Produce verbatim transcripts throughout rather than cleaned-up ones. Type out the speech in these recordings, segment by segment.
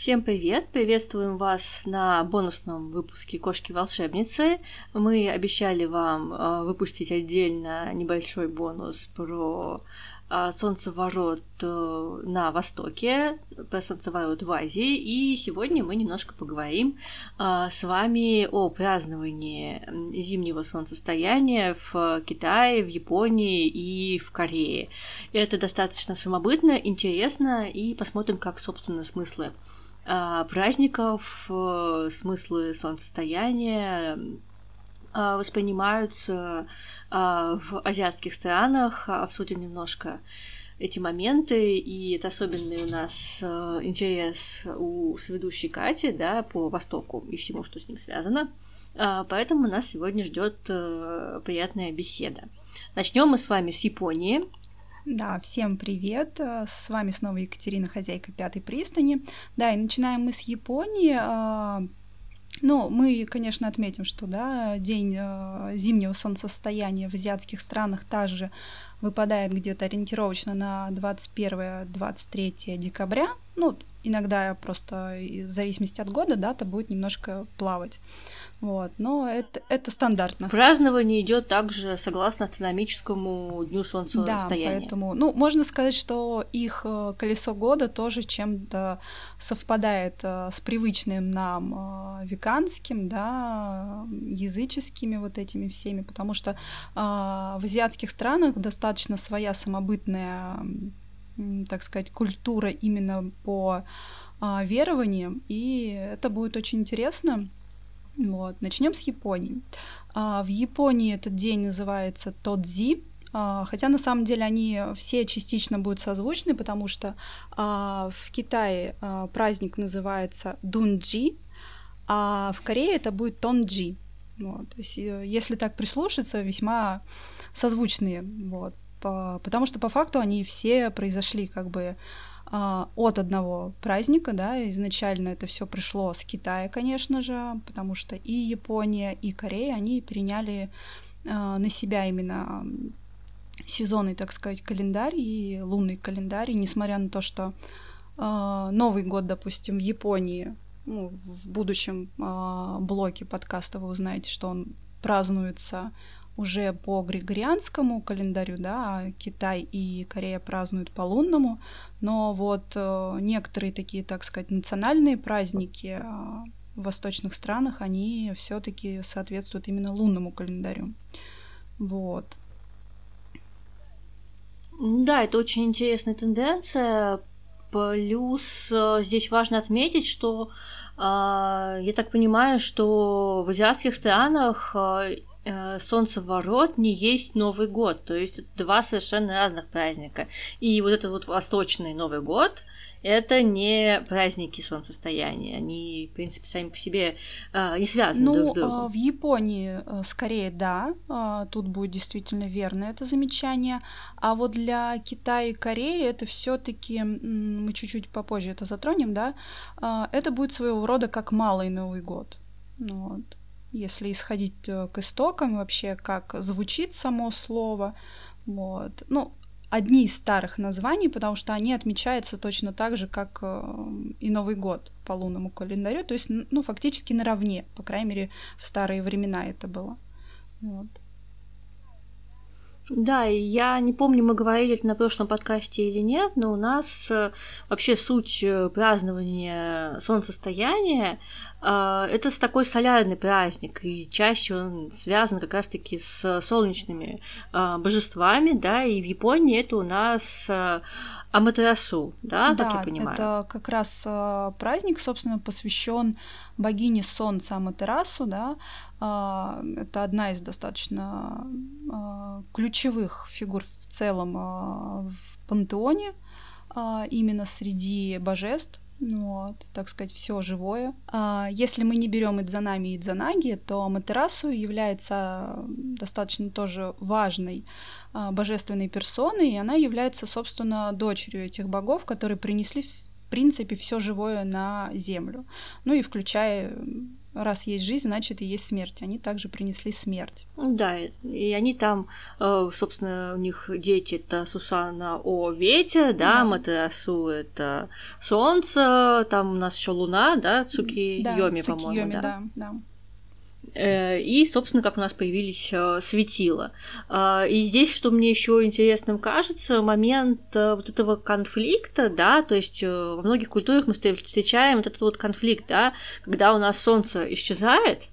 Всем привет! Приветствуем вас на бонусном выпуске «Кошки-волшебницы». Мы обещали вам выпустить отдельно небольшой бонус про солнцеворот на Востоке, про солнцеворот в Азии. И сегодня мы немножко поговорим с вами о праздновании зимнего солнцестояния в Китае, в Японии и в Корее. Это достаточно самобытно, интересно, и посмотрим, как, собственно, смыслы праздников, смыслы солнцестояния воспринимаются в азиатских странах. Обсудим немножко эти моменты, и это особенный у нас интерес у сведущей Кати, да, по Востоку и всему, что с ним связано. Поэтому нас сегодня ждет приятная беседа. Начнем мы с вами с Японии. Да, всем привет! С вами снова Екатерина, хозяйка Пятой пристани. Да, и начинаем мы с Японии. Ну, мы, конечно, отметим, что, да, день зимнего солнцестояния в азиатских странах также выпадает где-то ориентировочно на двадцать первое — двадцать третье декабря. Ну, иногда просто в зависимости от года дата будет немножко плавать. Вот, но это, это стандартно. Празднование идет также согласно астрономическому дню солнцестояния. Да, поэтому, ну, можно сказать, что их колесо года тоже чем-то совпадает с привычным нам веканским, да, языческими вот этими всеми, потому что в азиатских странах достаточно своя самобытная, так сказать, культура именно по верованиям, и это будет очень интересно. Вот. Начнем с Японии. В Японии этот день называется Тодзи, хотя на самом деле они все частично будут созвучны, потому что в Китае праздник называется Дунчжи, а в Корее это будет Тонджи. Вот. То есть, если так прислушаться, весьма созвучные. Вот. Потому что по факту они все произошли как бы от одного праздника, да, изначально это все пришло с Китая, конечно же, потому что и Япония, и Корея, они переняли на себя именно сезонный, так сказать, календарь и лунный календарь, и несмотря на то, что Новый год, допустим, в Японии, ну, в будущем блоке подкаста вы узнаете, что он празднуется уже по григорианскому календарю, да, Китай и Корея празднуют по лунному, но вот некоторые такие, так сказать, национальные праздники в восточных странах, они все-таки соответствуют именно лунному календарю. Вот. Да, это очень интересная тенденция. Плюс здесь важно отметить, что я так понимаю, что в азиатских странах солнцеворот не есть Новый год, то есть это два совершенно разных праздника. И вот этот вот восточный Новый год — это не праздники солнцестояния, они, в принципе, сами по себе не связаны ну, друг с другом. Ну, в Японии скорее да, тут будет действительно верно это замечание, а вот для Китая и Кореи это все-таки мы чуть-чуть попозже это затронем, да, это будет своего рода как Малый Новый год, вот. Если исходить к истокам, вообще как звучит само слово. Вот. Ну, одни из старых названий, потому что они отмечаются точно так же, как и Новый год по лунному календарю, то есть, ну, фактически наравне, по крайней мере, в старые времена это было. Вот. Да, и я не помню, мы говорили это на прошлом подкасте или нет, но у нас вообще суть празднования солнцестояния — это такой солярный праздник, и чаще он связан как раз-таки с солнечными божествами, да, и в Японии это у нас Аматерасу, да, да, как я понимаю? Да, это как раз праздник, собственно, посвящен богине солнца Аматерасу, да, это одна из достаточно ключевых фигур в целом в пантеоне, именно среди божеств, вот, так сказать, все живое. Если мы не берем Идзанами и Идзанаги, то Аматерасу является достаточно тоже важной божественной персоной, и она является, собственно, дочерью этих богов, которые принесли, в принципе, все живое на землю, ну и включая раз есть жизнь, значит и есть смерть. Они также принесли смерть. Да, и они там, собственно, у них дети это Сусаноо ветер, да, Аматерасу это солнце, там у нас еще луна, да, Цуки да, Йоми, Цуки, по-моему, Йоми, да. да, да. И, собственно, как у нас появились светила. И здесь, что мне еще интересным кажется, момент вот этого конфликта, да, то есть во многих культурах мы встречаем вот этот вот конфликт, да, когда у нас солнце исчезает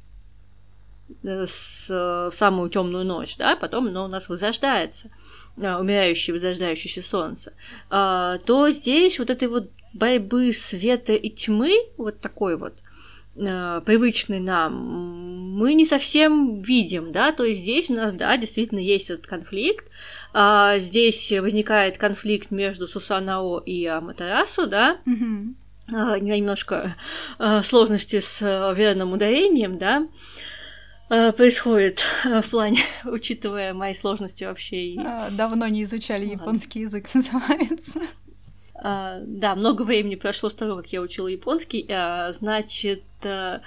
с, в самую темную ночь, да, потом оно у нас возрождается, умирающее, возрождающееся солнце, то здесь вот этой вот борьбы света и тьмы, вот такой вот, привычный нам, мы не совсем видим, да, то есть здесь у нас, да, действительно есть этот конфликт, здесь возникает конфликт между Сусанао и Аматерасу, да, mm-hmm. немножко сложности с верным ударением, да, происходит в плане, учитывая мои сложности вообще. Давно не изучали ну, японский ладно. язык, называется. Uh, да, много времени прошло с того, как я учила японский. Uh, значит, uh,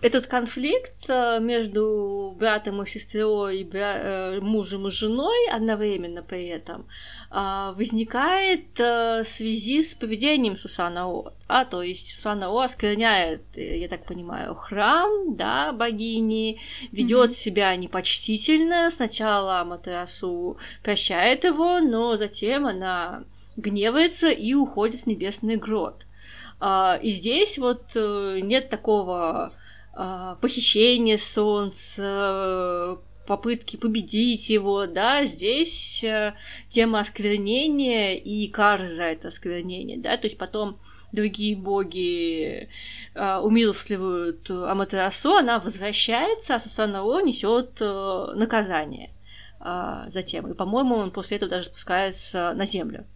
этот конфликт uh, между братом и сестрой, и бра- uh, мужем и женой одновременно при этом uh, возникает uh, в связи с поведением Сусанао. А, то есть Сусанао оскверняет, я так понимаю, храм, да, богини, ведет mm-hmm. себя непочтительно. Сначала Аматерасу прощает его, но затем она гневается и уходит в небесный грот. И здесь вот нет такого похищения солнца, попытки победить его, да, здесь тема осквернения и кары за это осквернение, да, то есть потом другие боги умилостливают Аматерасу, она возвращается, а Сусанао несет наказание затем. И, по-моему, он после этого даже спускается на землю.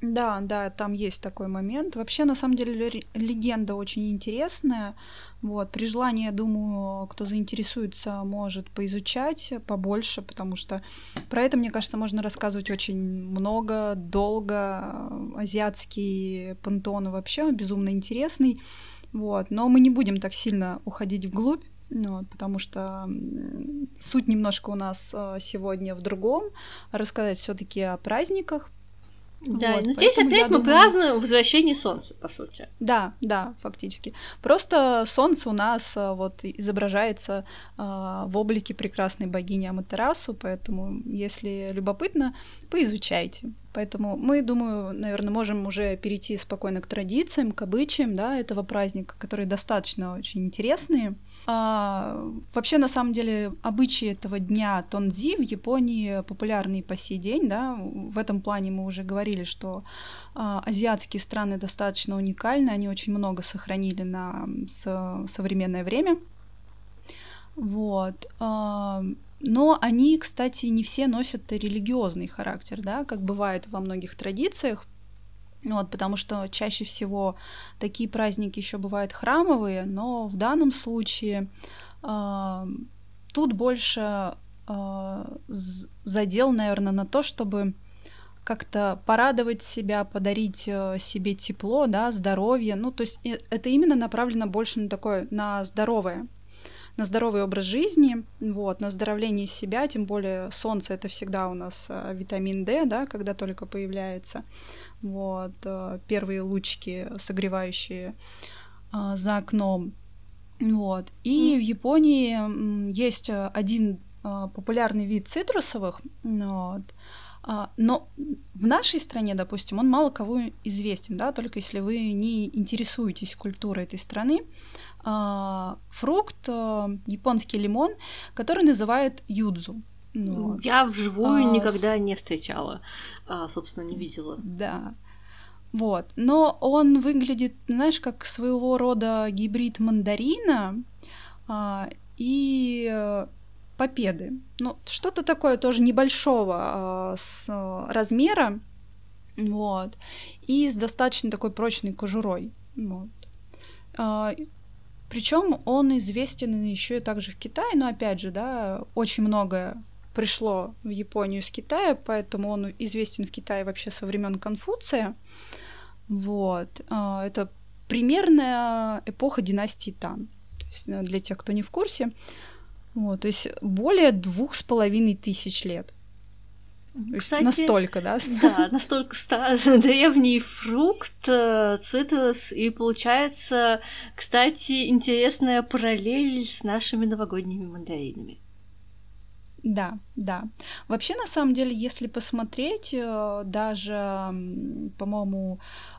Да, да, там есть такой момент. Вообще, на самом деле, легенда очень интересная. Вот, при желании, я думаю, кто заинтересуется, может поизучать побольше, потому что про это, мне кажется, можно рассказывать очень много, долго. Азиатский пантеон вообще безумно интересный. Вот, но мы не будем так сильно уходить вглубь, вот, потому что суть немножко у нас сегодня в другом. Рассказать все-таки о праздниках. Да, вот, но здесь опять мы думаю... празднуем возвращение солнца, по сути. Да, да, фактически. Просто солнце у нас вот изображается э, в облике прекрасной богини Аматерасу, поэтому, если любопытно, поизучайте. Поэтому мы, думаю, наверное, можем уже перейти спокойно к традициям, к обычаям, да, этого праздника, которые достаточно очень интересные. А, вообще, на самом деле, обычаи этого дня Тонджи в Японии популярны и по сей день, да. В этом плане мы уже говорили, что а, азиатские страны достаточно уникальны, они очень много сохранили на со- современное время. Вот. А, но они, кстати, не все носят религиозный характер, да, как бывает во многих традициях, вот, потому что чаще всего такие праздники еще бывают храмовые, но в данном случае э, тут больше э, задел, наверное, на то, чтобы как-то порадовать себя, подарить себе тепло, да, здоровье, ну, то есть это именно направлено больше на такое, на здоровое, на здоровый образ жизни, вот, на оздоровление себя, тем более солнце — это всегда у нас витамин D, да, когда только появляется, вот, первые лучики, согревающие а, за окном, вот. И mm. в Японии есть один а, популярный вид цитрусовых, вот, а, но в нашей стране, допустим, он мало кого известен, да, только если вы не интересуетесь культурой этой страны. Фрукт, японский лимон, который называют юдзу. Вот. Я вживую а, никогда с... не встречала, а, собственно, не видела. Да, вот. Но он выглядит, знаешь, как своего рода гибрид мандарина а, и попеды. Ну, что-то такое тоже небольшого а, с, а, размера, вот, и с достаточно такой прочной кожурой. Вот. А, Причем он известен еще и также в Китае, но опять же, да, очень многое пришло в Японию с Китая, поэтому он известен в Китае вообще со времен Конфуция. Вот. Это примерная эпоха династии Тан. То есть, для тех, кто не в курсе. Вот, то есть более двух с половиной тысяч лет. Кстати, настолько, да? Да, настолько древний фрукт, цитрус, и получается, кстати, интересная параллель с нашими новогодними мандаринами. Да, да. Вообще, на самом деле, если посмотреть, даже, по-моему,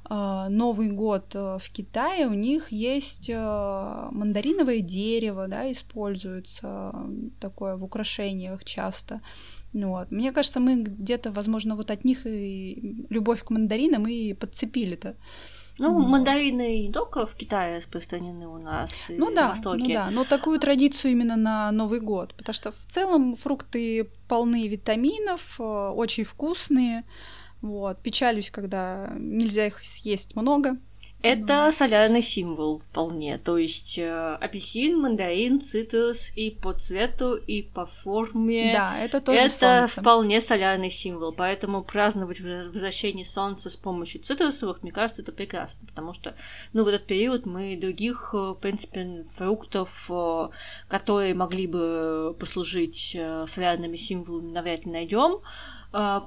Новый год в Китае, у них есть мандариновое дерево, да, используется такое в украшениях часто. Вот. Мне кажется, мы где-то, возможно, вот от них и любовь к мандаринам и подцепили-то. Ну, вот. Мандарины не только в Китае распространены у нас, ну, и да, на Востоке. Ну да, но такую традицию именно на Новый год, потому что в целом фрукты полны витаминов, очень вкусные. Вот. Печалюсь, когда нельзя их съесть много. Это но... солярный символ вполне, то есть апельсин, мандарин, цитрус и по цвету, и по форме. Да, это тоже это солнце. Это вполне солярный символ, поэтому праздновать возвращение солнца с помощью цитрусовых, мне кажется, это прекрасно, потому что, ну, в этот период мы других, в принципе, фруктов, которые могли бы послужить солярными символами, навряд ли найдем.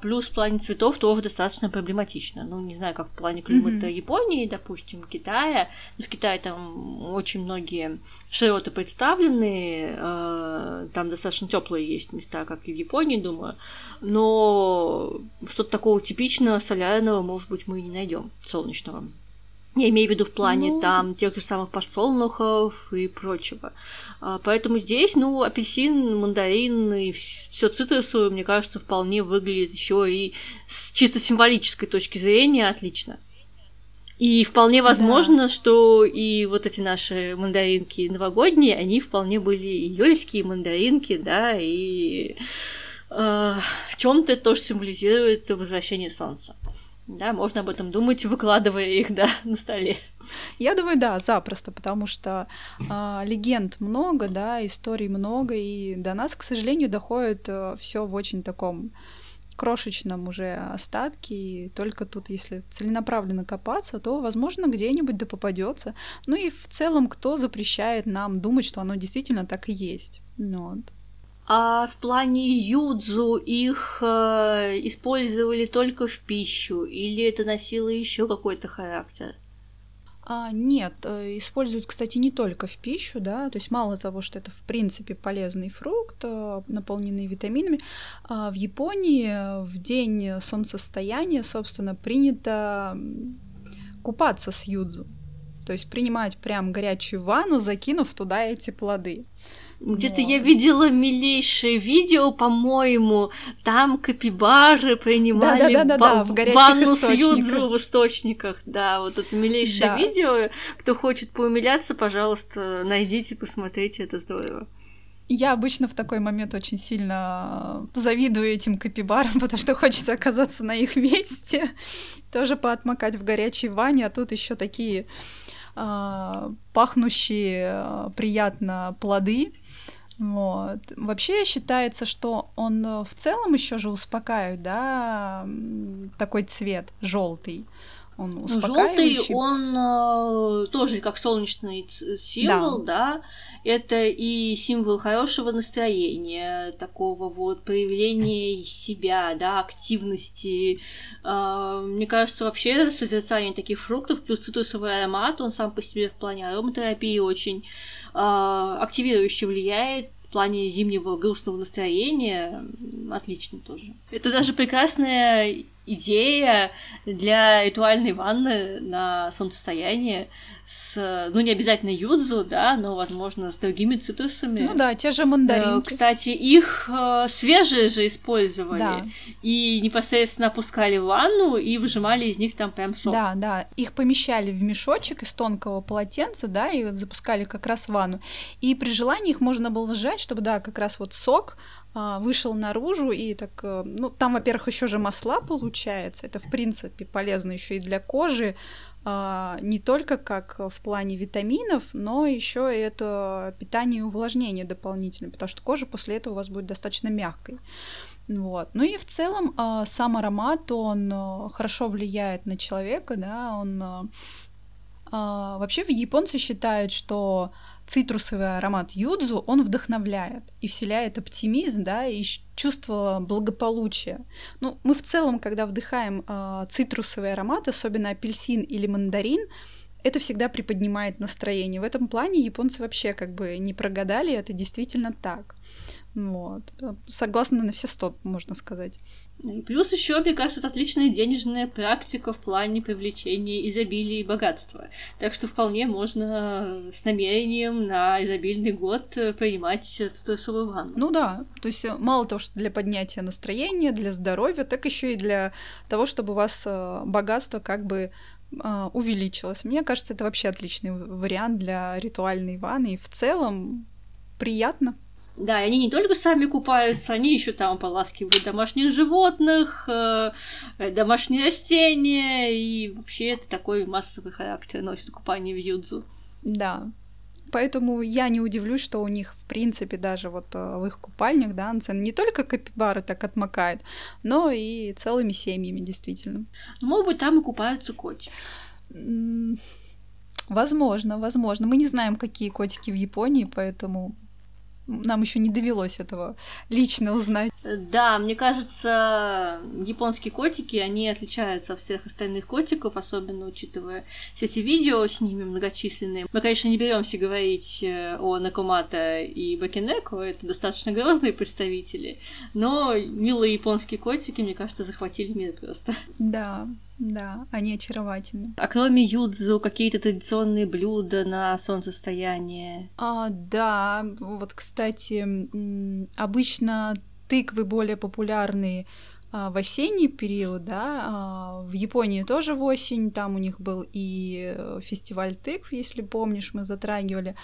Плюс в плане цветов тоже достаточно проблематично. Ну, не знаю, как в плане климата mm-hmm. Японии, допустим, Китая. Ну, в Китае там очень многие широты представлены. Там достаточно теплые есть места, как и в Японии, думаю. Но что-то такого типичного солярного, может быть, мы и не найдем солнечного. Я имею в виду в плане ну... там тех же самых подсолнухов и прочего. Поэтому здесь, ну, апельсин, мандарин и все цитрусовое, мне кажется, вполне выглядит еще и с чисто символической точки зрения отлично. И вполне возможно, да. что и вот эти наши мандаринки новогодние, они вполне были и йольские мандаринки, да, и э, в чем-то тоже символизирует возвращение солнца. Да, можно об этом думать, выкладывая их, да, на столе. Я думаю, да, запросто, потому что э, легенд много, да, историй много, и до нас, к сожалению, доходит э, все в очень таком крошечном уже остатке, и только тут, если целенаправленно копаться, то, возможно, где-нибудь да попадется. Ну и в целом, кто запрещает нам думать, что оно действительно так и есть? Ну, вот. А в плане юдзу их э, использовали только в пищу, или это носило еще какой-то характер? А, нет, используют, кстати, не только в пищу, да, то есть мало того, что это в принципе полезный фрукт, наполненный витаминами, в Японии в день солнцестояния, собственно, принято купаться с юдзу, то есть принимать прям горячую ванну, закинув туда эти плоды. Где-то я видела милейшее видео, по-моему, там капибары принимали да, да, да, да, ба- да, ванну с юдзу в источниках. Да, вот это милейшее да. видео. Кто хочет поумиляться, пожалуйста, найдите, посмотрите, это здорово. Я обычно в такой момент очень сильно завидую этим капибарам, потому что хочется оказаться на их месте, тоже поотмокать в горячей ванне, а тут еще такие а, пахнущие приятно плоды. Вот. Вообще считается, что он в целом еще же успокаивает, да, такой цвет желтый. Он успокаивающий. Желтый, он э, тоже как солнечный символ, да. да, это и символ хорошего настроения, такого вот проявления себя, да, активности. Э, мне кажется, вообще созерцание таких фруктов плюс цитрусовый аромат, он сам по себе в плане ароматерапии очень э, активирующе влияет. В плане зимнего грустного настроения отлично тоже. Это даже прекрасная идея для ритуальной ванны на солнцестояние с, ну, не обязательно юдзу, да, но, возможно, с другими цитрусами. Ну да, те же мандаринки. Кстати, их свежие же использовали. Да. И непосредственно опускали в ванну и выжимали из них там прям сок. Да, да. Их помещали в мешочек из тонкого полотенца, да, и вот запускали как раз в ванну. И при желании их можно было сжать, чтобы, да, как раз вот сок вышел наружу, и так, ну, там, во-первых, еще же масла получается. Это, в принципе, полезно еще и для кожи, не только как в плане витаминов, но еще это питание и увлажнение дополнительное, потому что кожа после этого у вас будет достаточно мягкой. Вот. Ну и в целом сам аромат, он хорошо влияет на человека, да, он А, вообще японцы считают, что цитрусовый аромат юдзу, он вдохновляет и вселяет оптимизм, да, и чувство благополучия. Ну, мы в целом, когда вдыхаем а, цитрусовый аромат, особенно апельсин или мандарин, это всегда приподнимает настроение. В этом плане японцы вообще как бы не прогадали, это действительно так. Вот. Согласна на все сто, можно сказать. И плюс еще, мне кажется, это отличная денежная практика в плане привлечения изобилия и богатства. Так что вполне можно с намерением на изобильный год принимать цитрусовую ванну. Ну да, то есть мало того, что для поднятия настроения, для здоровья, так еще и для того, чтобы у вас богатство как бы увеличилось. Мне кажется, это вообще отличный вариант для ритуальной ванны. И в целом приятно. Да, и они не только сами купаются, они еще там ополаскивают домашних животных, домашние растения, и вообще это такой массовый характер носит купание в юдзу. Да, поэтому я не удивлюсь, что у них, в принципе, даже вот в их купальнях, да, ансен не только капибары так отмокает, но и целыми семьями, действительно. Может быть, там и купаются котики. Возможно, возможно. Мы не знаем, какие котики в Японии, поэтому... Нам еще не довелось этого лично узнать. Да, мне кажется, японские котики, они отличаются от всех остальных котиков, особенно учитывая все эти видео с ними многочисленные. Мы, конечно, не беремся говорить о Накумата и Бакинеку, это достаточно грозные представители, но милые японские котики, мне кажется, захватили мир просто. Да. Да, они очаровательны. А кроме юдзу, какие-то традиционные блюда на солнцестояние? А, да, вот, кстати, обычно тыквы более популярны в осенний период, да, в Японии тоже в осень, там у них был и фестиваль тыкв, если помнишь, мы затрагивали,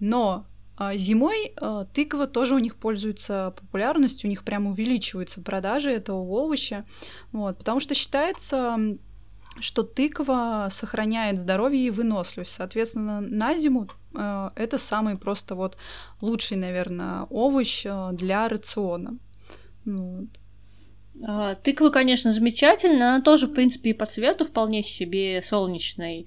но... Зимой тыква тоже у них пользуется популярностью, у них прям увеличиваются продажи этого овоща, вот, потому что считается, что тыква сохраняет здоровье и выносливость. Соответственно, на зиму это самый просто вот лучший, наверное, овощ для рациона. Вот. Тыква, конечно, замечательная, она тоже, в принципе, и по цвету вполне себе солнечный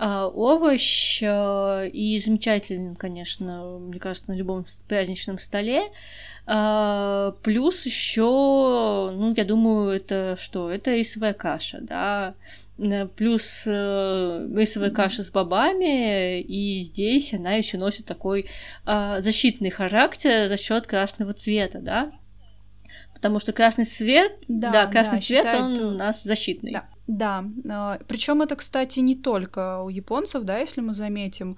овощ, и замечателен, конечно, мне кажется, на любом праздничном столе. Плюс еще, ну, я думаю, это что? Это рисовая каша, да, плюс рисовая каша с бобами, и здесь она еще носит такой защитный характер за счет красного цвета, да. Потому что красный цвет, да, да красный да, цвет, считает... он у нас защитный. Да, да. Причем это, кстати, не только у японцев, да, если мы заметим,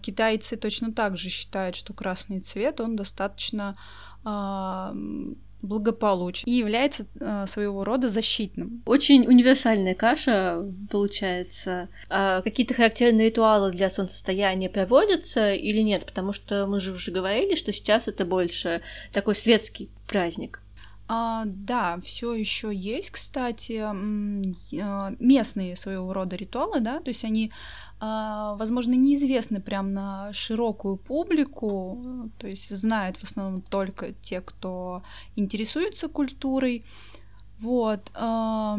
китайцы точно так же считают, что красный цвет, он достаточно благополучен и является своего рода защитным. Очень универсальная каша получается. А какие-то характерные ритуалы для солнцестояния проводятся или нет? Потому что мы же уже говорили, что сейчас это больше такой светский праздник. А, да, все еще есть, кстати, местные своего рода ритуалы, да, то есть они, возможно, неизвестны прям на широкую публику, то есть знают в основном только те, кто интересуется культурой, вот. К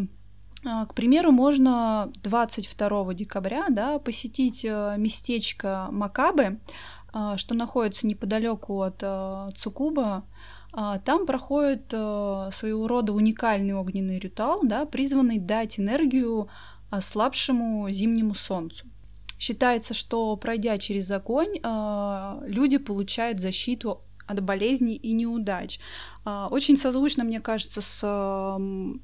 примеру, можно двадцать второго декабря, да, посетить местечко Макабе, что находится неподалеку от Цукуба. Там проходит своего рода уникальный огненный ритуал, да, призванный дать энергию слабшему зимнему солнцу. Считается, что, пройдя через огонь, люди получают защиту от болезней и неудач. Очень созвучно, мне кажется, с,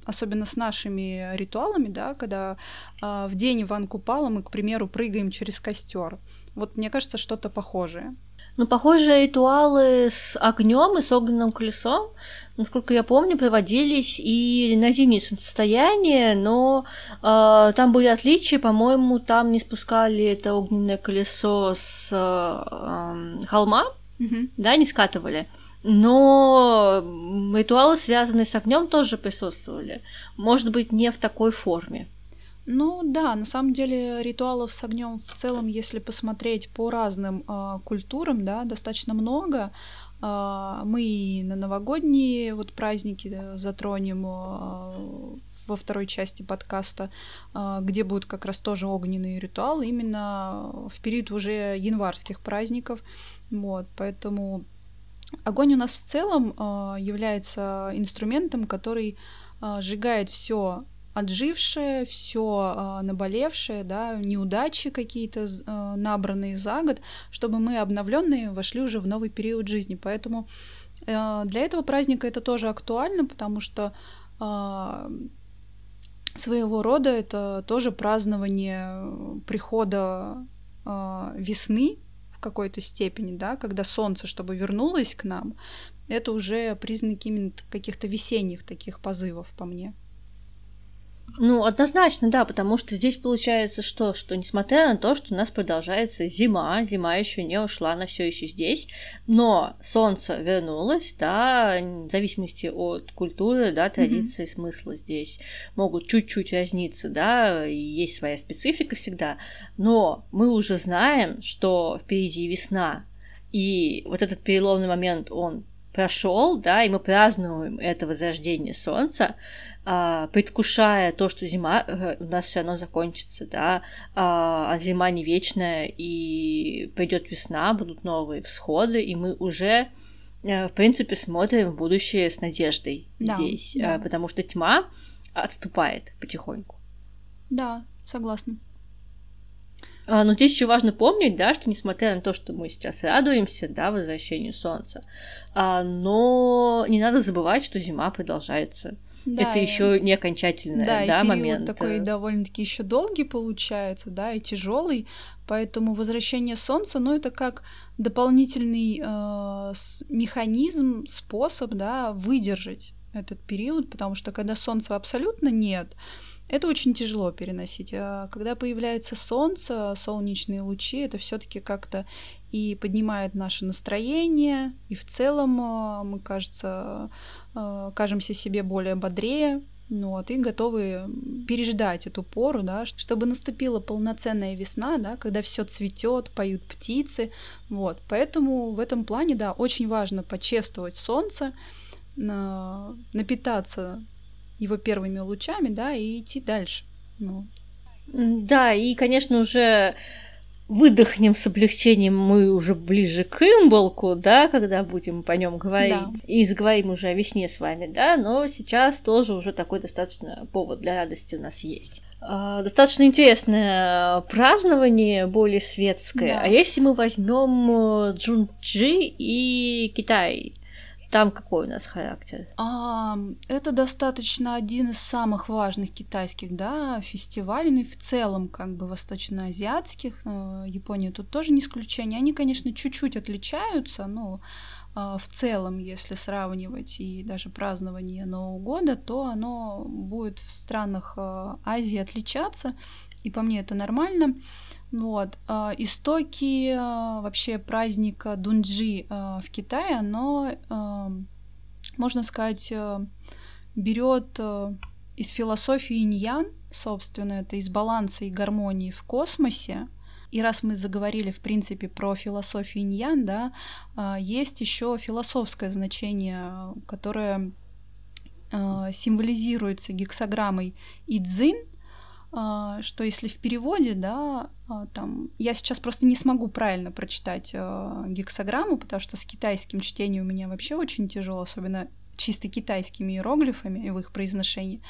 особенно с нашими ритуалами, да, когда в день Иван Купала мы, к примеру, прыгаем через костер. Вот, мне кажется, что-то похожее. Ну, похожие ритуалы с огнем и с огненным колесом, насколько я помню, проводились и на зимнее солнцестояние, но э, там были отличия, по-моему, там не спускали это огненное колесо с э, холма, mm-hmm. да, не скатывали. Но ритуалы, связанные с огнем, тоже присутствовали. Может быть, не в такой форме. Ну да, на самом деле ритуалов с огнем в целом, если посмотреть по разным э, культурам, да, достаточно много. Э, мы на новогодние вот праздники затронем э, во второй части подкаста, где будут как раз тоже огненные ритуалы именно в период уже январских праздников. Вот, поэтому огонь у нас в целом является инструментом, который сжигает все отжившее, все наболевшее, да, неудачи какие-то набранные за год, чтобы мы обновленные вошли уже в новый период жизни. Поэтому для этого праздника это тоже актуально, потому что своего рода это тоже празднование прихода весны в какой-то степени, да, когда солнце, чтобы вернулось к нам, это уже признаки именно каких-то весенних таких позывов по мне. Ну, однозначно, да, потому что здесь получается что? Что несмотря на то, что у нас продолжается зима, зима еще не ушла, она все еще здесь, но солнце вернулось, да, в зависимости от культуры, да, традиции, mm-hmm. смысла здесь могут чуть-чуть разниться, да, и есть своя специфика всегда, но мы уже знаем, что впереди весна, и вот этот переломный момент, он прошел, да, и мы празднуем это возрождение солнца, предвкушая то, что зима у нас все равно закончится, да, а зима не вечная, и придет весна, будут новые всходы, и мы уже, в принципе, смотрим в будущее с надеждой, да, здесь, да, потому что тьма отступает потихоньку. Да, согласна. Но здесь еще важно помнить, да, что несмотря на то, что мы сейчас радуемся, да, возвращению солнца, но не надо забывать, что зима продолжается. Да, это еще не окончательный, да, да, момент. Да, такой довольно-таки еще долгий получается, да, и тяжелый, поэтому возвращение солнца, ну, это как дополнительный э, механизм, способ, да, выдержать этот период, потому что когда солнца абсолютно нет, это очень тяжело переносить. А когда появляется солнце, солнечные лучи, это все-таки как-то и поднимает наше настроение, и в целом мы, кажется, кажемся себе более бодрее, вот, и готовы переждать эту пору, да, чтобы наступила полноценная весна, да, когда все цветет, поют птицы. Вот. Поэтому в этом плане, да, очень важно почествовать солнце, напитаться его первыми лучами, да, и идти дальше. Ну. Да, и, конечно, уже выдохнем с облегчением мы уже ближе к имболку, да, когда будем по нем говорить. Да. И заговорим уже о весне с вами, да, но сейчас тоже уже такой достаточно повод для радости у нас есть. Достаточно интересное празднование, более светское. Да. А если мы возьмем Дунчжи и Китай? Там какой у нас характер? А, это достаточно один из самых важных китайских, да, фестивалей, ну и в целом как бы восточноазиатских. Япония тут тоже не исключение. Они, конечно, чуть-чуть отличаются, но в целом, если сравнивать и даже празднование Нового года, то оно будет в странах Азии отличаться, и по мне это нормально. Вот. Истоки вообще праздника Дунчжи в Китае, оно, можно сказать, берет из философии Инь-Ян, собственно, это из баланса и гармонии в космосе. И раз мы заговорили, в принципе, про философию Инь-Ян, да, есть еще философское значение, которое символизируется гексаграммой И Цзин, что если в переводе, да, там, я сейчас просто не смогу правильно прочитать гексаграмму, потому что с китайским чтением у меня вообще очень тяжело, особенно чисто китайскими иероглифами и в их произношении.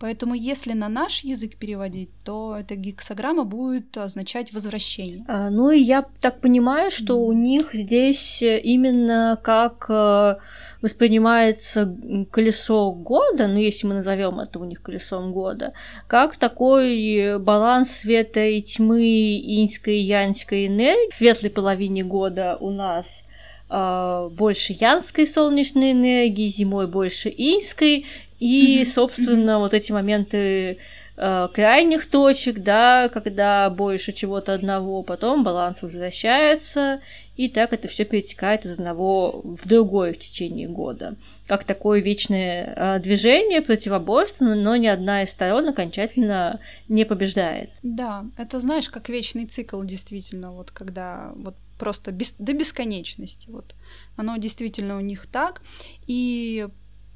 Поэтому если на наш язык переводить, то эта гексаграмма будет означать возвращение. А, ну и я так понимаю, что mm. у них здесь именно как воспринимается колесо года, ну если мы назовем это у них колесом года, как такой баланс света и тьмы, иньской и яньской энергии в светлой половине года у нас больше янской солнечной энергии, зимой больше иньской, и, mm-hmm. собственно, mm-hmm. вот эти моменты э, крайних точек, да, когда больше чего-то одного, потом баланс возвращается, и так это все перетекает из одного в другое в течение года. Как такое вечное э, движение, противоборство, но ни одна из сторон окончательно не побеждает. Да, это, знаешь, как вечный цикл, действительно, вот когда вот просто без, до бесконечности. Вот. Оно действительно у них так. И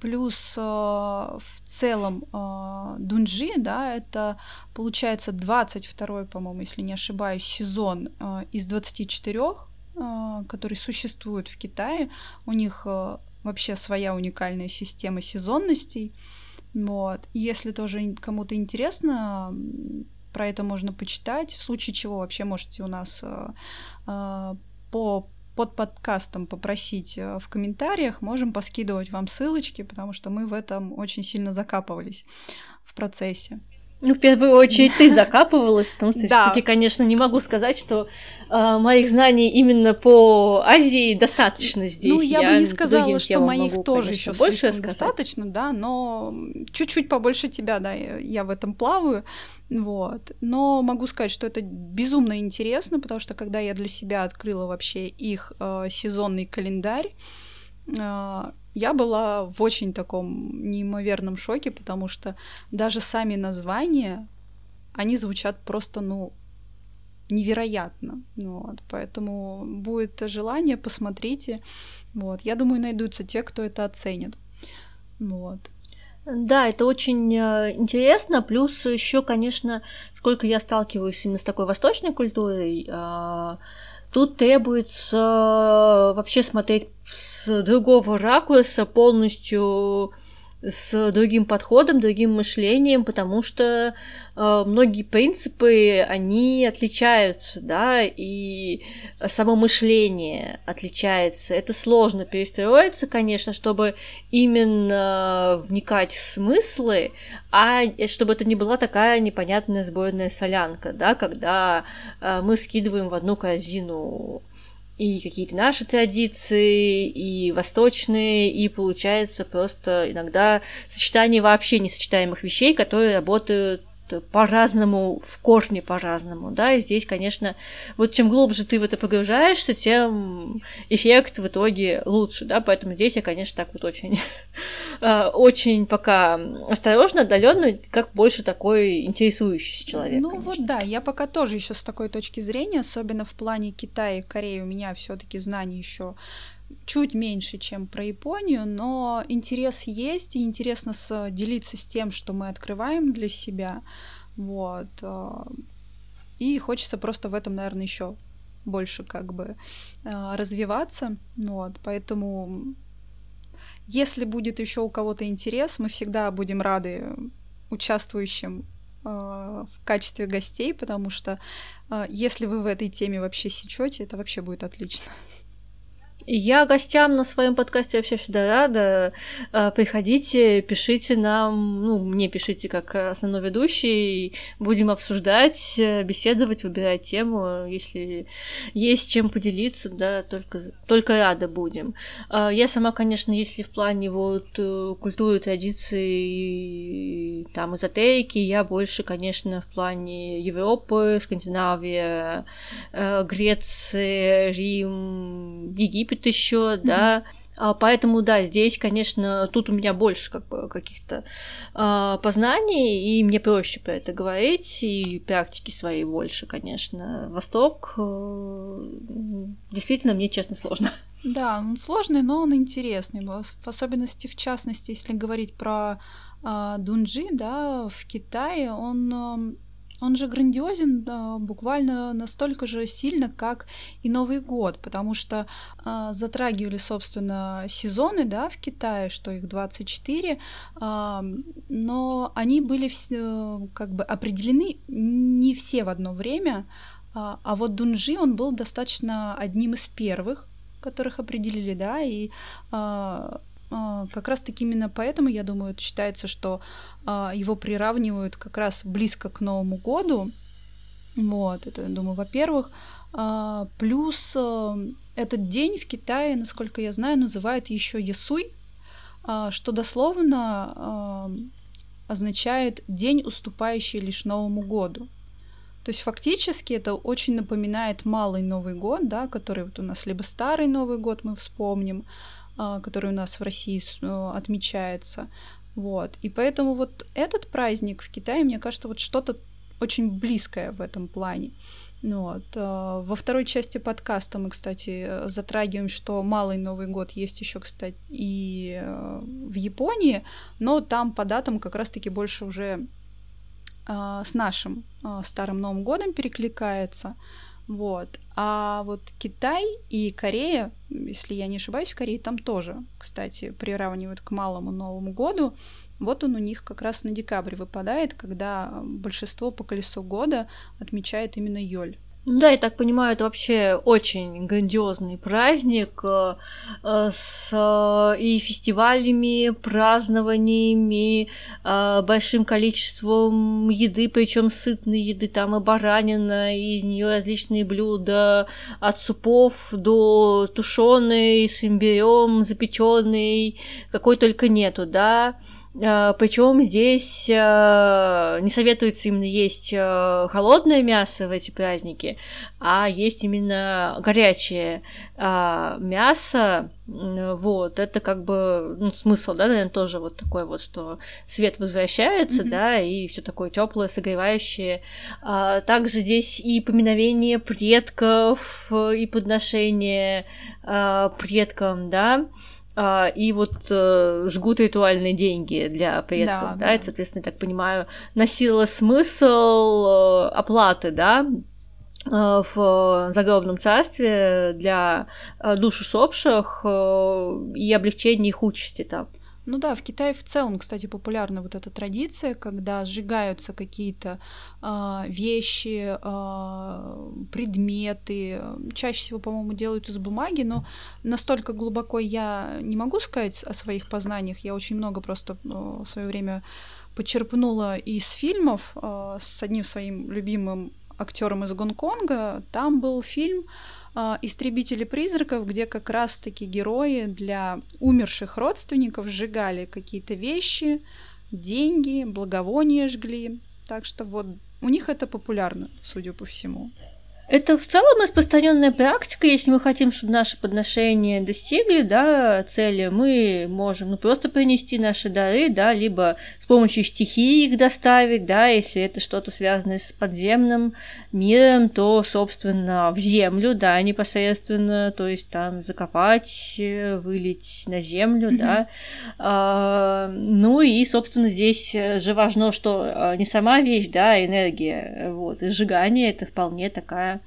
плюс э, в целом э, Дунчжи, да, это получается двадцать второй, по-моему, если не ошибаюсь, сезон э, из двадцати четырёх, э, который существует в Китае. У них э, вообще своя уникальная система сезонностей. Вот. И если тоже кому-то интересно, про это можно почитать, в случае чего вообще можете у нас э, э, по под подкастом попросить в комментариях, можем поскидывать вам ссылочки, потому что мы в этом очень сильно закапывались в процессе. Ну, в первую очередь ты закапывалась, потому что да. Всё-таки, конечно, не могу сказать, что э, моих знаний именно по Азии достаточно здесь. Ну, я, я бы не сказала, что моих могу, тоже еще больше сказать. Достаточно, да, но чуть-чуть побольше тебя, да, я в этом плаваю. Вот. Но могу сказать, что это безумно интересно, потому что когда я для себя открыла вообще их э, сезонный календарь, э, я была в очень таком неимоверном шоке, потому что даже сами названия, они звучат просто, ну, невероятно. Вот. Поэтому будет желание, посмотрите. Вот. Я думаю, найдутся те, кто это оценит. Вот. Да, это очень интересно, плюс еще, конечно, сколько я сталкиваюсь именно с такой восточной культурой, тут требуется вообще смотреть с другого ракурса, полностью с другим подходом, другим мышлением, потому что многие принципы, они отличаются, да, и само мышление отличается. Это сложно перестроиться, конечно, чтобы именно вникать в смыслы, а чтобы это не была такая непонятная сборная солянка, да, когда мы скидываем в одну корзину и какие-то наши традиции, и восточные, и получается просто иногда сочетание вообще несочетаемых вещей, которые работают по-разному, в корне по-разному, да, и здесь, конечно, вот чем глубже ты в это погружаешься, тем эффект в итоге лучше, да, поэтому здесь я, конечно, так вот очень, очень пока осторожно, отдаленно, как больше такой интересующийся человек. Ну конечно. Вот да, я пока тоже еще с такой точки зрения, особенно в плане Китая и Кореи, у меня все-таки знаний еще чуть меньше, чем про Японию, но интерес есть, и интересно с, делиться с тем, что мы открываем для себя, вот, и хочется просто в этом, наверное, еще больше как бы развиваться, вот, поэтому если будет еще у кого-то интерес, мы всегда будем рады участвующим в качестве гостей, потому что если вы в этой теме вообще сечете, это вообще будет отлично. Я гостям на своем подкасте вообще всегда рада. Приходите, пишите нам, ну, мне пишите как основной ведущий. Будем обсуждать, беседовать, выбирать тему. Если есть чем поделиться, да, только, только рада будем. Я сама, конечно, если в плане вот культуры, традиций, там, эзотерики, я больше, конечно, в плане Европы, Скандинавия, Греции, Рим, Египет, еще, mm-hmm. да, поэтому, да, здесь, конечно, тут у меня больше как бы каких-то э, познаний, и мне проще про это говорить, и практики своей больше, конечно. Восток э, действительно мне, честно, сложно. Да, он сложный, но он интересный, в особенности, в частности, если говорить про э, Дунчжи, да, в Китае, он... Э, Он же грандиозен, да, буквально настолько же сильно, как и Новый год, потому что э, затрагивали, собственно, сезоны, да, в Китае, что их двадцать четыре, э, но они были э, как бы определены не все в одно время, э, а вот Дунчжи, он был достаточно одним из первых, которых определили, да, и... Э, Как раз-таки именно поэтому, я думаю, считается, что его приравнивают как раз близко к Новому году. Вот, это, думаю, во-первых. Плюс этот день в Китае, насколько я знаю, называют еще Йесуй, что дословно означает «день, уступающий лишь Новому году». То есть фактически это очень напоминает Малый Новый год, да, который вот у нас либо Старый Новый год, мы вспомним, который у нас в России отмечается. Вот. И поэтому вот этот праздник в Китае, мне кажется, вот что-то очень близкое в этом плане. Вот. Во второй части подкаста мы, кстати, затрагиваем, что Малый Новый год есть еще, кстати, и в Японии, но там по датам как раз-таки больше уже с нашим Старым Новым годом перекликается. Вот. А вот Китай и Корея, если я не ошибаюсь, в Корее там тоже, кстати, приравнивают к Малому Новому году. Вот он у них как раз на декабрь выпадает, когда большинство по колесу года отмечает именно Йоль. Да, я так понимаю, это вообще очень грандиозный праздник с и фестивалями, празднованиями, большим количеством еды, причем сытной еды, там и баранина, и из нее различные блюда, от супов до тушеной, с имбирем, запеченной, какой только нету, да. Причем здесь не советуется именно есть холодное мясо в эти праздники, а есть именно горячее мясо. Вот, это как бы, ну, смысл, да, наверное, тоже вот такой вот, что свет возвращается, mm-hmm. да, и все такое теплое, согревающее. А также здесь и поминовение предков, и подношение предкам, да. И вот жгут ритуальные деньги для предков, да, да, да, и, соответственно, я так понимаю, носило смысл оплаты, да, в загробном царстве для душ усопших и облегчение их участи там. Ну да, в Китае в целом, кстати, популярна вот эта традиция, когда сжигаются какие-то э, вещи, э, предметы. Чаще всего, по-моему, делают из бумаги, но настолько глубоко я не могу сказать о своих познаниях. Я очень много просто э, в свое время почерпнула из фильмов э, с одним своим любимым актером из Гонконга. Там был фильм «Истребители призраков», где как раз-таки герои для умерших родственников сжигали какие-то вещи, деньги, благовония жгли. Так что вот у них это популярно, судя по всему. Это в целом распространенная практика. Если мы хотим, чтобы наши подношения достигли, да, цели, мы можем, ну, просто принести наши дары, да, либо с помощью стихии их доставить, да, если это что-то связанное с подземным миром, то, собственно, в землю, да, непосредственно, то есть там закопать, вылить на землю, mm-hmm. да. А, ну и, собственно, здесь же важно, что не сама вещь, да, а энергия, вот, и сжигание – это вполне такая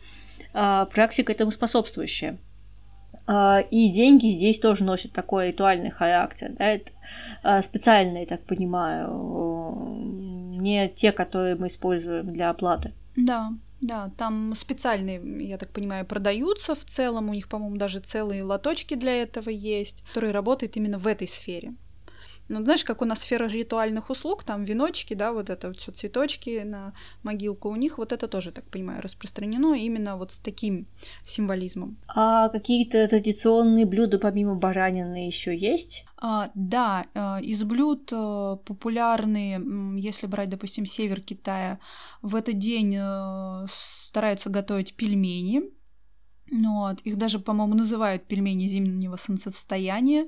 практика этому способствующая. И деньги здесь тоже носят такой ритуальный характер, да, это специальные, я так понимаю, не те, которые мы используем для оплаты. Да, да, там специальные, я так понимаю, продаются в целом, у них, по-моему, даже целые лоточки для этого есть, которые работают именно в этой сфере. Ну, знаешь, как у нас сфера ритуальных услуг, там веночки, да, вот это вот все, цветочки на могилку, у них вот это тоже, так понимаю, распространено именно вот с таким символизмом. А какие-то традиционные блюда помимо баранины еще есть? А, да, из блюд популярные, если брать, допустим, север Китая, в этот день стараются готовить пельмени. Вот. Их даже, по-моему, называют пельмени зимнего солнцестояния.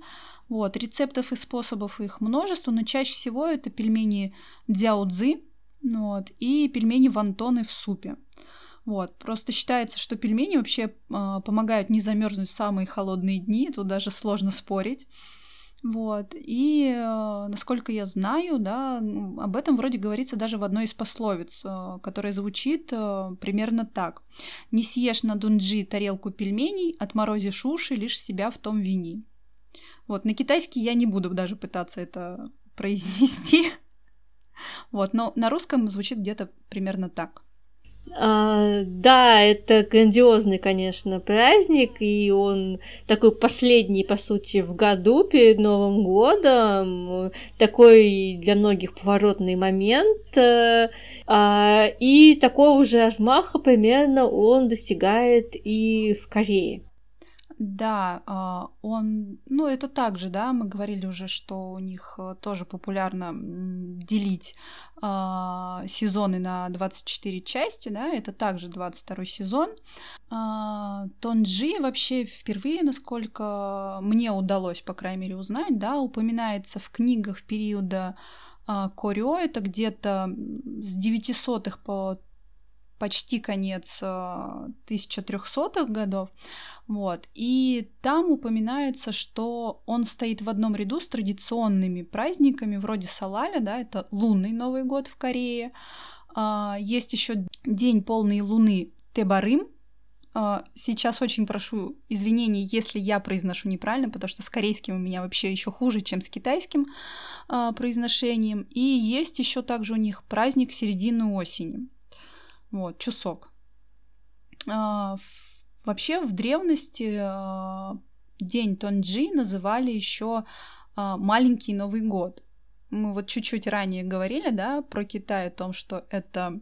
Вот. Рецептов и способов их множество, но чаще всего это пельмени дзяудзы, вот, и пельмени вантоны в супе. Вот. Просто считается, что пельмени вообще э, помогают не замерзнуть в самые холодные дни, тут даже сложно спорить. Вот. И, э, насколько я знаю, да, об этом вроде говорится даже в одной из пословиц, э, которая звучит э, примерно так. «Не съешь на Дунчжи тарелку пельменей, отморозишь уши, лишь себя в том вини». Вот. На китайский я не буду даже пытаться это произнести. Вот. Но на русском звучит где-то примерно так. А, да, это грандиозный, конечно, праздник, и он такой последний, по сути, в году перед Новым годом, такой для многих поворотный момент, а, и такого же размаха примерно он достигает и в Корее. Да, он, ну, это также, да, мы говорили уже, что у них тоже популярно делить э, сезоны на двадцать четыре части, да, это также двадцать второй сезон. Э, Тонджи вообще впервые, насколько мне удалось, по крайней мере, узнать, да, упоминается в книгах периода э, Корё, это где-то с девятисотых по почти конец тысяча трехсотых годов. Вот. И там упоминается, что он стоит в одном ряду с традиционными праздниками вроде Салаля, да, это лунный Новый год в Корее. Есть еще день полной луны Тебарым. Сейчас очень прошу извинений, если я произношу неправильно, потому что с корейским у меня вообще еще хуже, чем с китайским произношением. И есть еще также у них праздник середины осени. Вот, Чусок. Вообще в древности день Тонджи называли еще маленький Новый год. Мы вот чуть-чуть ранее говорили, да, про Китай, о том, что это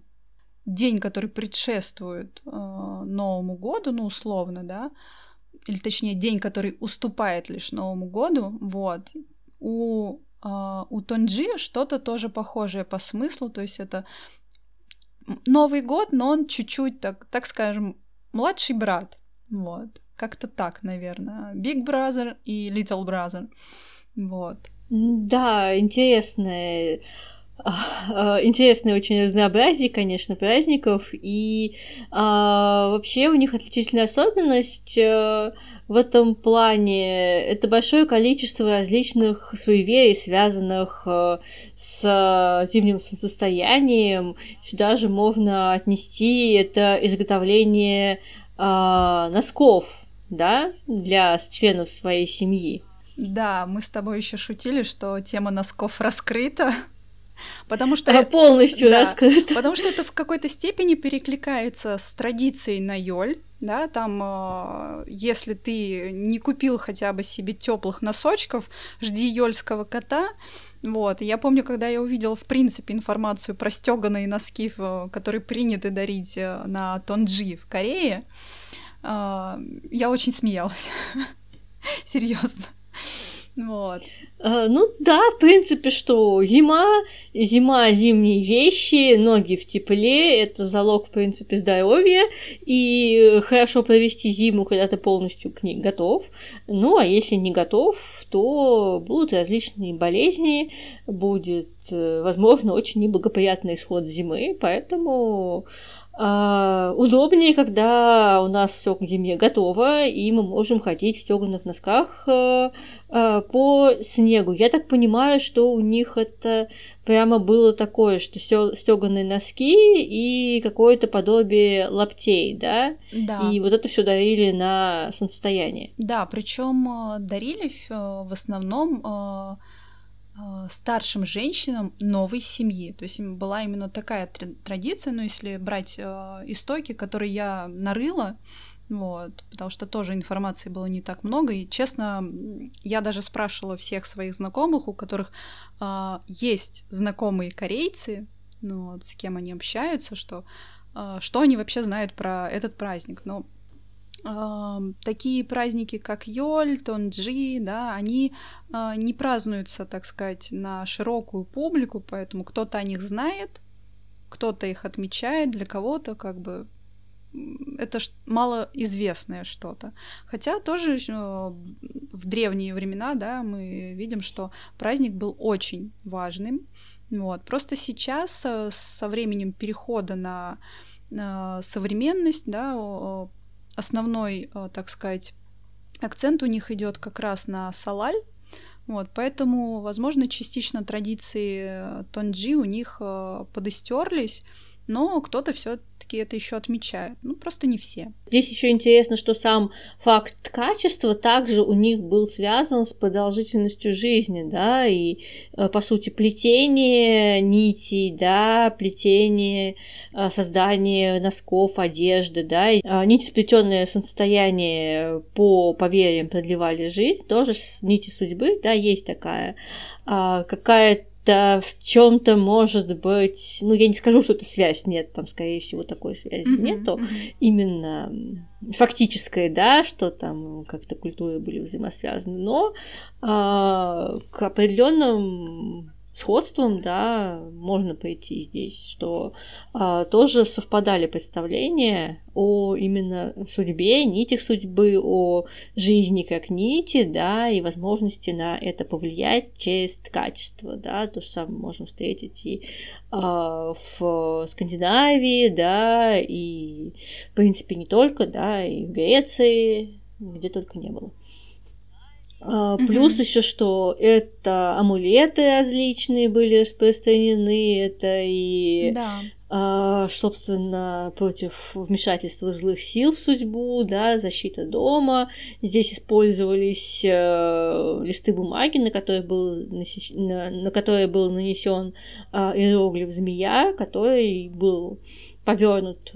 день, который предшествует э, Новому году, ну, условно, да, или точнее, день, который уступает лишь Новому году, вот. У, э, у Тонджи что-то тоже похожее по смыслу, то есть это Новый год, но он чуть-чуть, так, так скажем, младший брат, вот. Как-то так, наверное. Big Brother и Little Brother, вот. Да, интересное... Интересное очень разнообразие, конечно, праздников, и а, вообще у них отличительная особенность а, в этом плане — это большое количество различных суеверий, связанных а, с зимним солнцестоянием. Сюда же можно отнести это изготовление а, носков, да, для членов своей семьи. Да, мы с тобой еще шутили, что тема носков раскрыта. Потому что, а это, полностью, да, раскрыто. Потому что это в какой-то степени перекликается с традицией на Йоль, да, там, э, если ты не купил хотя бы себе теплых носочков, жди йольского кота, вот. Я помню, когда я увидела, в принципе, информацию про стёганые носки, которые принято дарить на Тонджи в Корее, э, я очень смеялась, серьезно. Вот. Ну да, в принципе, что зима, зима, зимние вещи, ноги в тепле, это залог, в принципе, здоровья, и хорошо провести зиму, когда ты полностью к ней готов. Ну, а если не готов, то будут различные болезни, будет, возможно, очень неблагоприятный исход зимы, поэтому... удобнее, когда у нас все к зиме готово, и мы можем ходить в стёганых носках по снегу. Я так понимаю, что у них это прямо было такое, что стёганые носки и какое-то подобие лаптей, да? Да. И вот это все дарили на солнцестояние. Да, причем дарили в основном старшим женщинам новой семьи. То есть была именно такая традиция, но ну, если брать э, истоки, которые я нарыла, вот, потому что тоже информации было не так много, и, честно, я даже спрашивала всех своих знакомых, у которых э, есть знакомые корейцы, ну, вот, с кем они общаются, что, э, что они вообще знают про этот праздник. Но такие праздники, как Йоль, Тонджи, да, они не празднуются, так сказать, на широкую публику, поэтому кто-то о них знает, кто-то их отмечает, для кого-то как бы это малоизвестное что-то. Хотя тоже в древние времена, да, мы видим, что праздник был очень важным. Вот. Просто сейчас со временем перехода на современность, да, основной, так сказать, акцент у них идет как раз на Салаль, вот, поэтому, возможно, частично традиции Тонджи у них подыстерлись, но кто-то все-таки это еще отмечает, ну просто не все. Здесь еще интересно, что сам факт ткачества также у них был связан с продолжительностью жизни, да, и по сути плетение нитей, да, плетение, создание носков, одежды, да, и нити, сплетенные в солнцестоянии, по поверьям продлевали жизнь, тоже нити судьбы, да, есть такая какая-то. Да, в чем-то может быть, ну я не скажу, что это связь, нет, там скорее всего такой связи mm-hmm. нету, именно фактическое, да, что там как-то культуры были взаимосвязаны, но э, к определенным сходством, да, можно пойти здесь, что а, тоже совпадали представления о именно судьбе, нитях судьбы, о жизни как нити, да, и возможности на это повлиять через ткачество, да, то же самое можем встретить и а, в Скандинавии, да, и, в принципе, не только, да, и в Греции, где только не было. Uh-huh. Плюс еще, что это амулеты различные были распространены, это и, да. а, собственно, против вмешательства злых сил в судьбу, да, защита дома. Здесь использовались а, листы бумаги, на которые был, насеч... на, на которые был нанесен а, иероглиф змея, который был повернут э,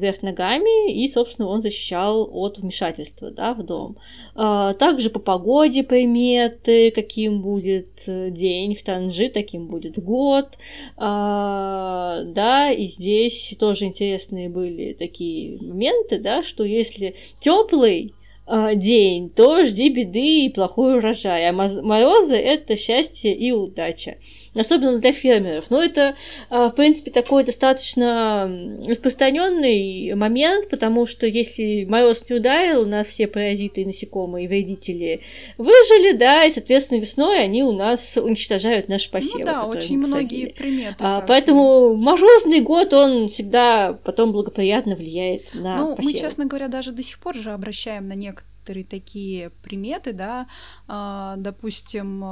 вверх ногами, и, собственно, он защищал от вмешательства, да, в дом. А, также по погоде приметы, каким будет день в Тонджи, таким будет год. А, да, и здесь тоже интересные были такие моменты, да, что если теплый э, день, то жди беды и плохой урожай, а морозы — это счастье и удача. Особенно для фермеров. Но это, в принципе, такой достаточно распространенный момент, потому что если мороз не ударил, у нас все паразиты и насекомые, и вредители выжили, да, и, соответственно, весной они у нас уничтожают наши посевы. Ну да, очень многие приметы. А, поэтому морозный год, он всегда потом благоприятно влияет на ну, посевы. Ну, мы, честно говоря, даже до сих пор же обращаем на некоторые такие приметы, да, а, допустим...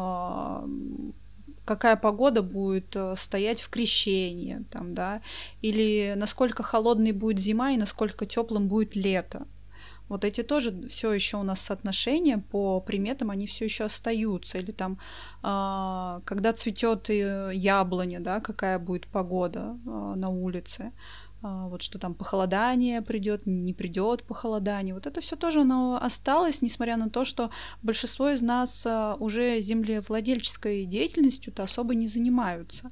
какая погода будет стоять в Крещении, там, да, или насколько холодной будет зима и насколько теплым будет лето. Вот эти тоже все еще у нас соотношения по приметам, они все еще остаются. Или там, когда цветет яблоня, да, какая будет погода на улице. Вот что там похолодание придет, не придет похолодание. Вот это все тоже оно осталось, несмотря на то, что большинство из нас уже землевладельческой деятельностью-то особо не занимаются.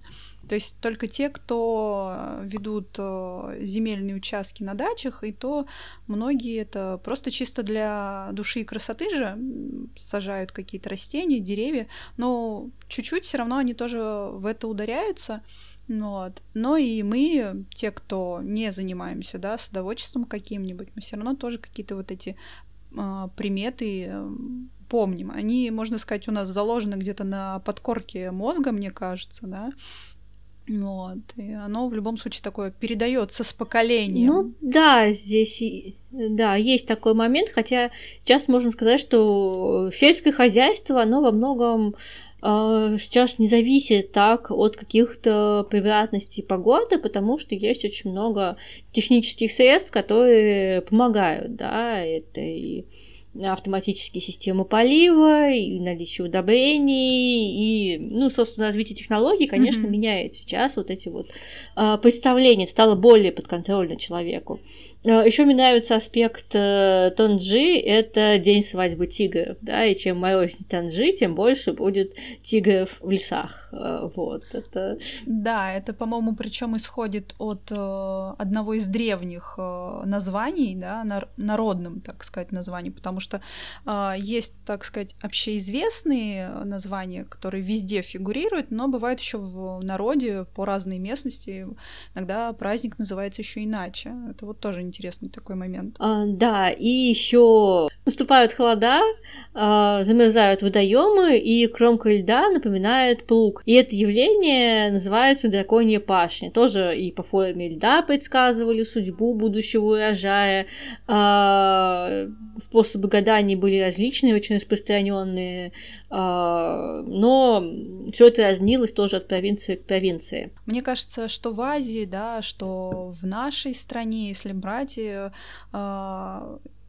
То есть только те, кто ведут земельные участки на дачах, и то многие это просто чисто для души и красоты же сажают какие-то растения, деревья, но чуть-чуть все равно они тоже в это ударяются. Вот. Но и мы, те, кто не занимаемся, да, садоводчеством каким-нибудь, мы все равно тоже какие-то вот эти э, приметы э, помним. Они, можно сказать, у нас заложены где-то на подкорке мозга, мне кажется, да. Вот. И оно в любом случае такое передается с поколением. Ну да, здесь да, есть такой момент, хотя сейчас можно сказать, что сельское хозяйство, оно во многом сейчас не зависит так от каких-то превратностей погоды, потому что есть очень много технических средств, которые помогают, да, это и автоматические системы полива, и наличие удобрений, и, ну, собственно, развитие технологий, конечно, mm-hmm. меняет сейчас вот эти вот представления, стало более подконтрольно человеку. Еще мне нравится аспект Тонджи, это день свадьбы тигров, да, и чем морознее Тонджи, тем больше будет тигров в лесах, вот, это... Да, это, по-моему, причем исходит от одного из древних названий, да, народным, так сказать, названий, потому что есть, так сказать, общеизвестные названия, которые везде фигурируют, но бывают еще в народе по разной местности, иногда праздник называется еще иначе, это вот тоже интересно. Интересный такой момент. А, да, и еще наступают холода, а, замерзают водоемы, и кромка льда напоминает плуг. И это явление называется драконья пашня. Тоже и по форме льда предсказывали судьбу будущего урожая. А, способы гаданий были различные, очень распространенные, а, но все это разнилось тоже от провинции к провинции. Мне кажется, что в Азии, да, что в нашей стране, если брать, э,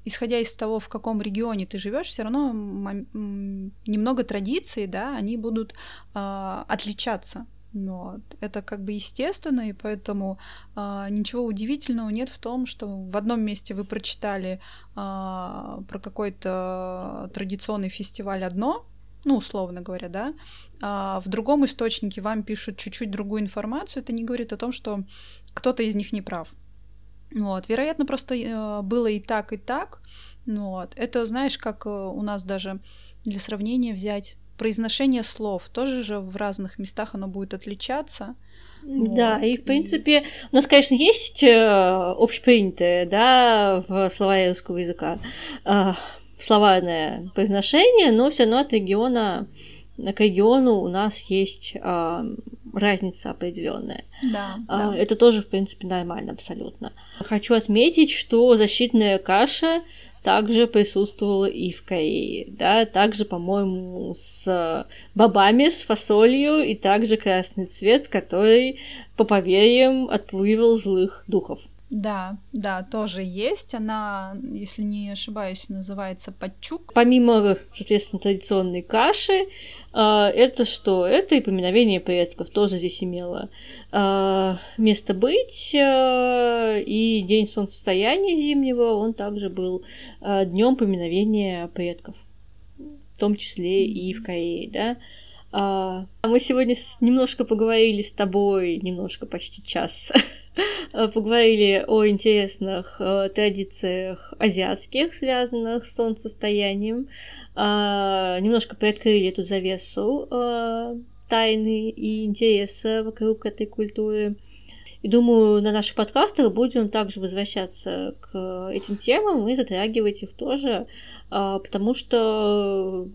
исходя из того, в каком регионе ты живешь, все равно м- м- немного традиций, да, они будут э, отличаться. Вот. Это как бы естественно, и поэтому э, ничего удивительного нет в том, что в одном месте вы прочитали э, про какой-то традиционный фестиваль одно, ну, условно говоря, да, а в другом источнике вам пишут чуть-чуть другую информацию, это не говорит о том, что кто-то из них не прав. Вот. Вероятно, просто было и так, и так. Вот. Это, знаешь, как у нас даже для сравнения взять произношение слов тоже же в разных местах оно будет отличаться. Да, вот. И в принципе, у нас, конечно, есть общепринятое, да, в словаре русского языка словарное произношение, но все равно от региона к региону у нас есть разница определенная. Да, да. Это тоже, в принципе, нормально абсолютно. Хочу отметить, что защитная каша также присутствовала и в Корее, да, также, по-моему, с бобами, с фасолью, и также красный цвет, который, по поверьям, отпугивал злых духов. Да, да, тоже есть. Она, если не ошибаюсь, называется патчук. Помимо, соответственно, традиционной каши, это что? Это и поминовение предков тоже здесь имело место быть. И день солнцестояния зимнего, он также был днем поминовения предков, в том числе и в Корее, да. Мы сегодня немножко поговорили с тобой, немножко, почти час, поговорили о интересных традициях азиатских, связанных с солнцестоянием, немножко приоткрыли эту завесу тайны и интереса вокруг этой культуры. И думаю, на наших подкастах будем также возвращаться к этим темам и затрагивать их тоже, потому что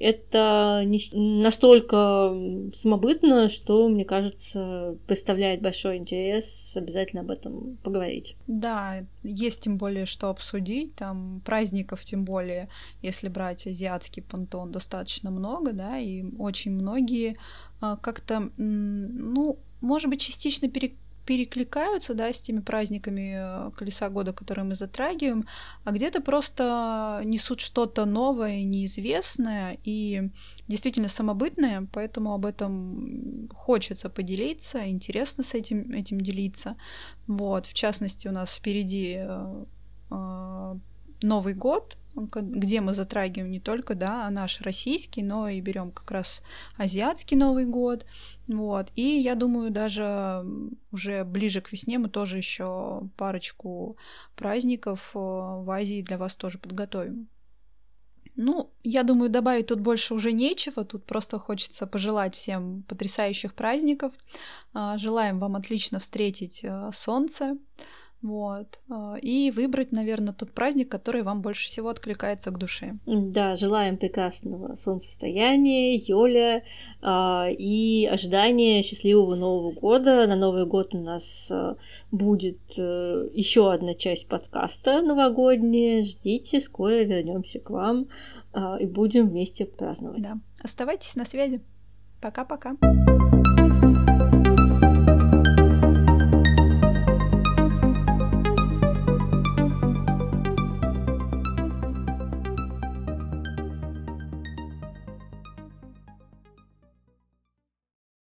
это настолько самобытно, что, мне кажется, представляет большой интерес обязательно об этом поговорить. Да, есть тем более что обсудить, там праздников тем более, если брать азиатский пантеон, достаточно много, да, и очень многие как-то, ну, может быть, частично пере... перекликаются, да, с теми праздниками колеса года, которые мы затрагиваем, а где-то просто несут что-то новое, неизвестное и действительно самобытное, поэтому об этом хочется поделиться, интересно с этим, этим делиться. Вот, в частности, у нас впереди Новый год, где мы затрагиваем не только, да, наш российский, но и берем как раз азиатский Новый год. Вот. И я думаю, даже уже ближе к весне мы тоже еще парочку праздников в Азии для вас тоже подготовим. Ну, я думаю, добавить тут больше уже нечего, тут просто хочется пожелать всем потрясающих праздников. Желаем вам отлично встретить солнце. Вот. И выбрать, наверное, тот праздник, который вам больше всего откликается к душе. Да, желаем прекрасного солнцестояния, йоля и ожидания счастливого Нового года. На Новый год у нас будет еще одна часть подкаста новогодняя. Ждите, скоро вернемся к вам и будем вместе праздновать. Да. Оставайтесь на связи. Пока-пока.